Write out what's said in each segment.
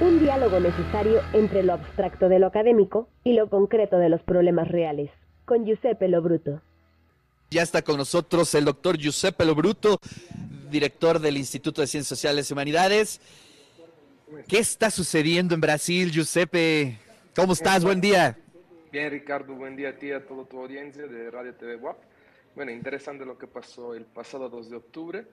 Un diálogo necesario entre lo abstracto de lo académico y lo concreto de los problemas reales, con Giuseppe Lo Bruto. Ya está con nosotros el doctor Giuseppe Lo Bruto, director del Instituto de Ciencias Sociales y Humanidades. ¿Qué está sucediendo en Brasil, Giuseppe? ¿Cómo estás? Buen día. Bien, Ricardo, buen día a ti y a toda tu audiencia de Radio TV WAP. Bueno, interesante lo que pasó el pasado 2 de octubre.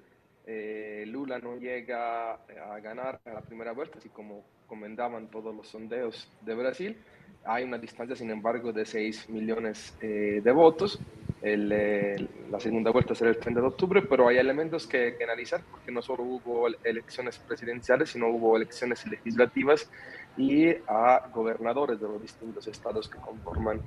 Lula no llega a ganar a la primera vuelta, así como comentaban todos los sondeos de Brasil. Hay una distancia, sin embargo, de 6 millones de votos. La segunda vuelta será el 30 de octubre, pero hay elementos que analizar, porque no solo hubo elecciones presidenciales, sino hubo elecciones legislativas y a gobernadores de los distintos estados que conforman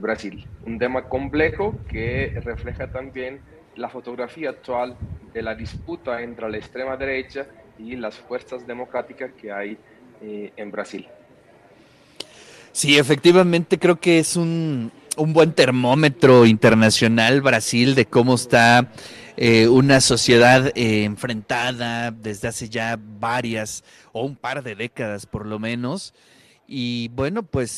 Brasil. Un tema complejo que refleja también la fotografía actual de la disputa entre la extrema derecha y las fuerzas democráticas que hay en Brasil. Sí, efectivamente creo que es un buen termómetro internacional, Brasil, de cómo está una sociedad enfrentada desde hace ya varias o un par de décadas por lo menos. Y bueno, pues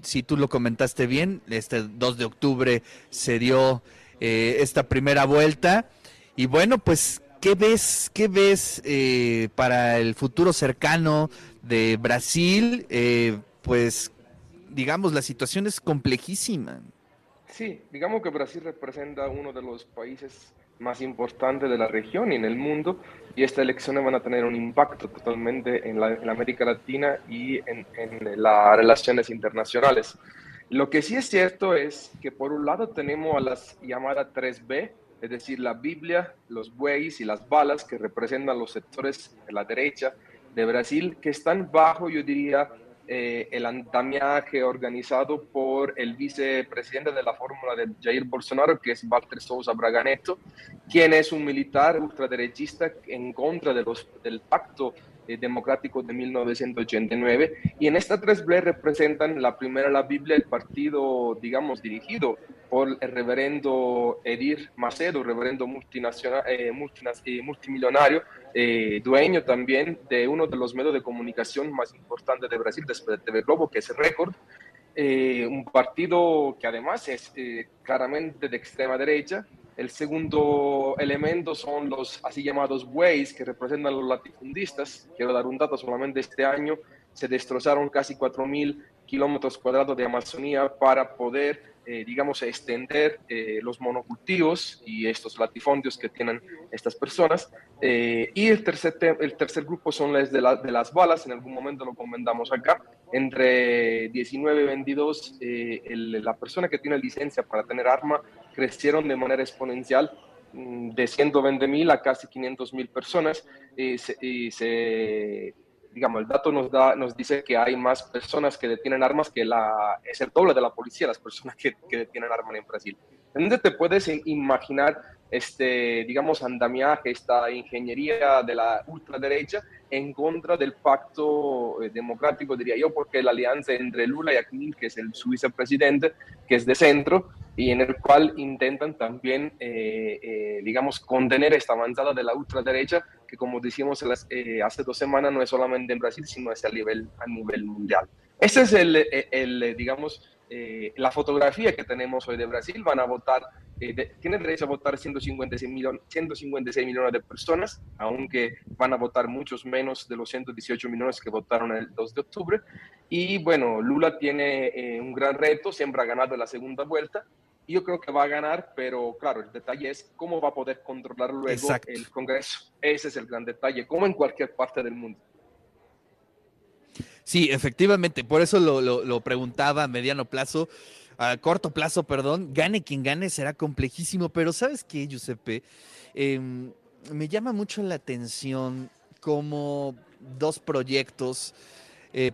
si tú lo comentaste bien, este 2 de octubre se dio esta primera vuelta. Y bueno, pues ¿qué ves para el futuro cercano de Brasil? Pues digamos, la situación es complejísima. Sí, digamos que Brasil representa uno de los países más importantes de la región y en el mundo, y estas elecciones van a tener un impacto totalmente en la América Latina y en las relaciones internacionales. Lo que sí es cierto es que por un lado tenemos a las llamadas 3B, es decir, la Biblia, los bueyes y las balas, que representan los sectores de la derecha de Brasil, que están bajo, yo diría, el andamiaje organizado por el vicepresidente de la fórmula de Jair Bolsonaro, que es Walter Sousa Braganetto, quien es un militar ultraderechista en contra del Pacto Democrático de 1989. Y en esta 3B representan la primera, la Biblia, el partido, digamos, dirigido por el reverendo Edir Macedo, reverendo multinacional, multimillonario, dueño también de uno de los medios de comunicación más importantes de Brasil, después de TV Globo, que es Récord, un partido que además es claramente de extrema derecha. El segundo elemento son los así llamados bueyes, que representan los latifundistas. Quiero dar un dato, solamente este año se destrozaron casi 4.000 kilómetros cuadrados de Amazonía para poder digamos, extender los monocultivos y estos latifondios que tienen estas personas. Y el tercer grupo son las de las balas, en algún momento lo comentamos acá, entre 19 y 22, la persona que tiene licencia para tener arma crecieron de manera exponencial, de 120.000 a casi 500.000 personas. Digamos, el dato nos dice que hay más personas que detienen armas que es el doble de la policía, las personas que detienen armas en Brasil. ¿Dónde te puedes imaginar digamos, andamiaje, esta ingeniería de la ultraderecha en contra del pacto democrático, diría yo, porque la alianza entre Lula y Aquilín, que es su vicepresidente, que es de centro, y en el cual intentan también, digamos, contener esta avanzada de la ultraderecha, que como decíamos hace 2 semanas, no es solamente en Brasil, sino es a nivel mundial. Esa es digamos, la fotografía que tenemos hoy de Brasil. Van a votar, tienen derecho a votar 156 millones de personas, aunque van a votar muchos menos de los 118 millones que votaron el 2 de octubre. Y bueno, Lula tiene un gran reto, siempre ha ganado la segunda vuelta. Yo creo que va a ganar, pero claro, el detalle es cómo va a poder controlar luego el Congreso. Ese es el gran detalle, como en cualquier parte del mundo. Sí, efectivamente, por eso lo preguntaba a corto plazo, perdón. Gane quien gane, será complejísimo, pero ¿sabes qué, Giuseppe? Me llama mucho la atención cómo dos proyectos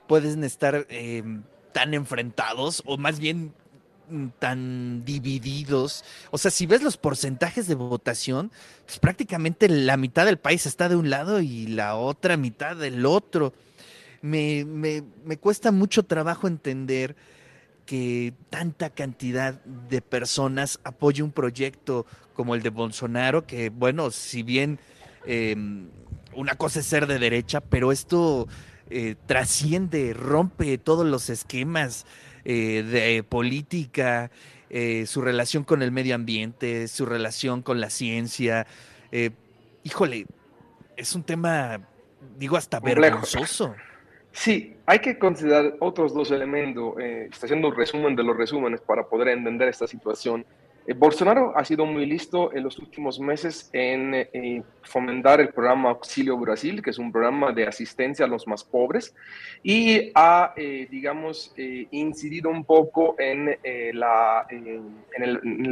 pueden estar tan enfrentados, o más bien tan divididos. O sea, si ves los porcentajes de votación, pues prácticamente la mitad del país está de un lado y la otra mitad del otro. Me cuesta mucho trabajo entender que tanta cantidad de personas apoye un proyecto como el de Bolsonaro, que bueno, si bien una cosa es ser de derecha, pero esto trasciende, rompe todos los esquemas de política, su relación con el medio ambiente, su relación con la ciencia. Híjole, es un tema, digo, hasta vergonzoso. Sí, hay que considerar otros dos elementos. Está haciendo un resumen de los resúmenes para poder entender esta situación. Bolsonaro ha sido muy listo en los últimos meses en fomentar el programa Auxilio Brasil, que es un programa de asistencia a los más pobres, y ha, incidido un poco en el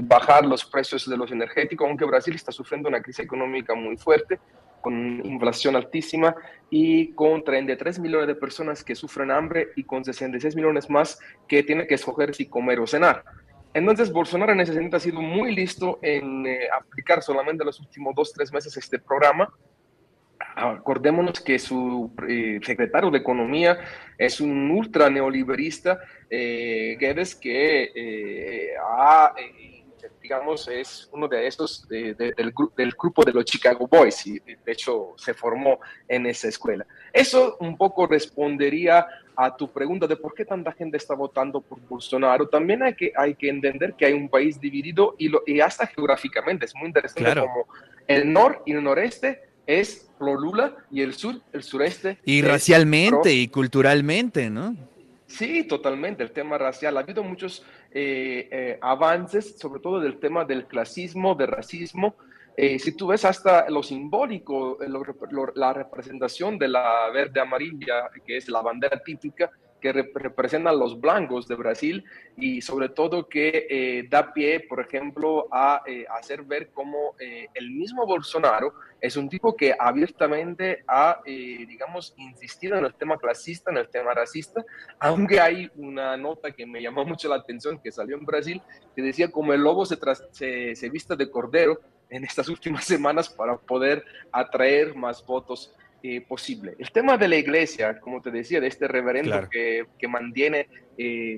bajar los precios de los energéticos, aunque Brasil está sufriendo una crisis económica muy fuerte, con inflación altísima y con 33 millones de personas que sufren hambre y con 66 millones más que tienen que escoger si comer o cenar. Entonces, Bolsonaro en ese sentido ha sido muy listo en aplicar solamente los últimos 2-3 meses este programa. Acordémonos que su secretario de Economía es un ultra neoliberista, Guedes, que es uno de esos del grupo de los Chicago Boys, y de hecho se formó en esa escuela. Eso un poco respondería a tu pregunta de por qué tanta gente está votando por Bolsonaro. También hay que entender que hay un país dividido y hasta geográficamente. Es muy interesante, claro, como el norte y el noreste es pro Lula y el sur, el sureste. Y racialmente y culturalmente, ¿no? Sí, totalmente, el tema racial. Ha habido muchos avances, sobre todo del tema del clasismo, del racismo. Si tú ves hasta lo simbólico, la representación de la verde-amarilla, que es la bandera típica que representa a los blancos de Brasil, y sobre todo que da pie, por ejemplo, a hacer ver cómo el mismo Bolsonaro es un tipo que abiertamente ha, insistido en el tema clasista, en el tema racista, aunque hay una nota que me llamó mucho la atención que salió en Brasil, que decía como el lobo se vista de cordero en estas últimas semanas para poder atraer más votos posible. El tema de la iglesia, como te decía, de este reverendo, claro, que mantiene,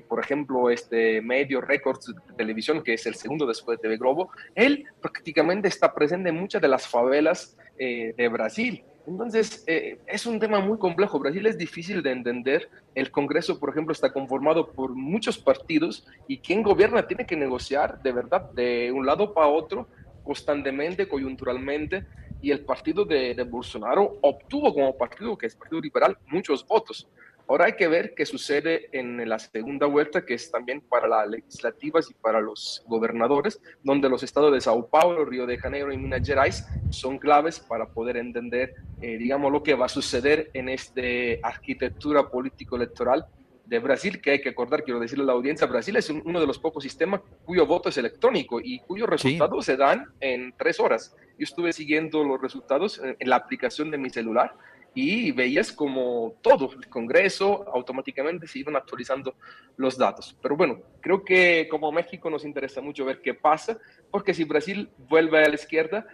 por ejemplo, este medio Récord de televisión, que es el segundo después de TV Globo, él prácticamente está presente en muchas de las favelas de Brasil. Entonces, es un tema muy complejo. Brasil es difícil de entender. El Congreso, por ejemplo, está conformado por muchos partidos y quien gobierna tiene que negociar de verdad de un lado para otro constantemente, coyunturalmente, y el partido de Bolsonaro obtuvo como partido, que es Partido Liberal, muchos votos. Ahora hay que ver qué sucede en la segunda vuelta, que es también para las legislativas y para los gobernadores, donde los estados de Sao Paulo, Río de Janeiro y Minas Gerais son claves para poder entender, lo que va a suceder en esta arquitectura político-electoral de Brasil, que hay que acordar, quiero decirle a la audiencia, Brasil es uno de los pocos sistemas cuyo voto es electrónico y cuyos resultados se dan en 3 horas. Yo estuve siguiendo los resultados en la aplicación de mi celular y veías como todo, el Congreso, automáticamente se iban actualizando los datos. Pero bueno, creo que como México nos interesa mucho ver qué pasa, porque si Brasil vuelve a la izquierda,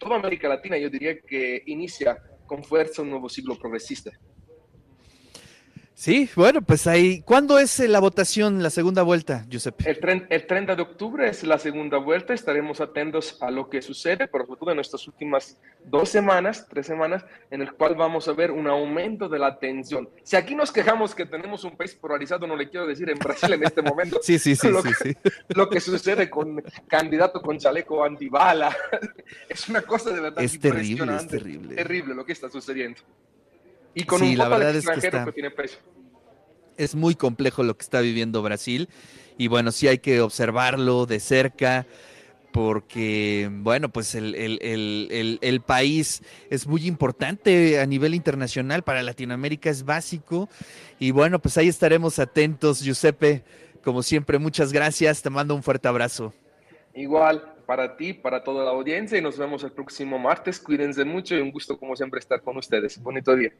toda América Latina yo diría que inicia con fuerza un nuevo siglo progresista. Sí, bueno, pues ahí. ¿Cuándo es la votación, la segunda vuelta, Giuseppe? El 30 de octubre es la segunda vuelta. Estaremos atentos a lo que sucede, pero sobre todo en estas últimas 2 semanas, 3 semanas, en el cual vamos a ver un aumento de la tensión. Si aquí nos quejamos que tenemos un país polarizado, no le quiero decir en Brasil en este momento. Lo que sucede con candidato con chaleco antibala es una cosa de verdad impresionante. Es terrible lo que está sucediendo. Y con un voto al extranjero que tiene peso. Es muy complejo lo que está viviendo Brasil. Y bueno, sí hay que observarlo de cerca porque, bueno, pues el país es muy importante a nivel internacional. Para Latinoamérica es básico. Y bueno, pues ahí estaremos atentos, Giuseppe. Como siempre, muchas gracias. Te mando un fuerte abrazo. Igual para ti, para toda la audiencia, y nos vemos el próximo martes. Cuídense mucho y un gusto como siempre estar con ustedes. Bonito día.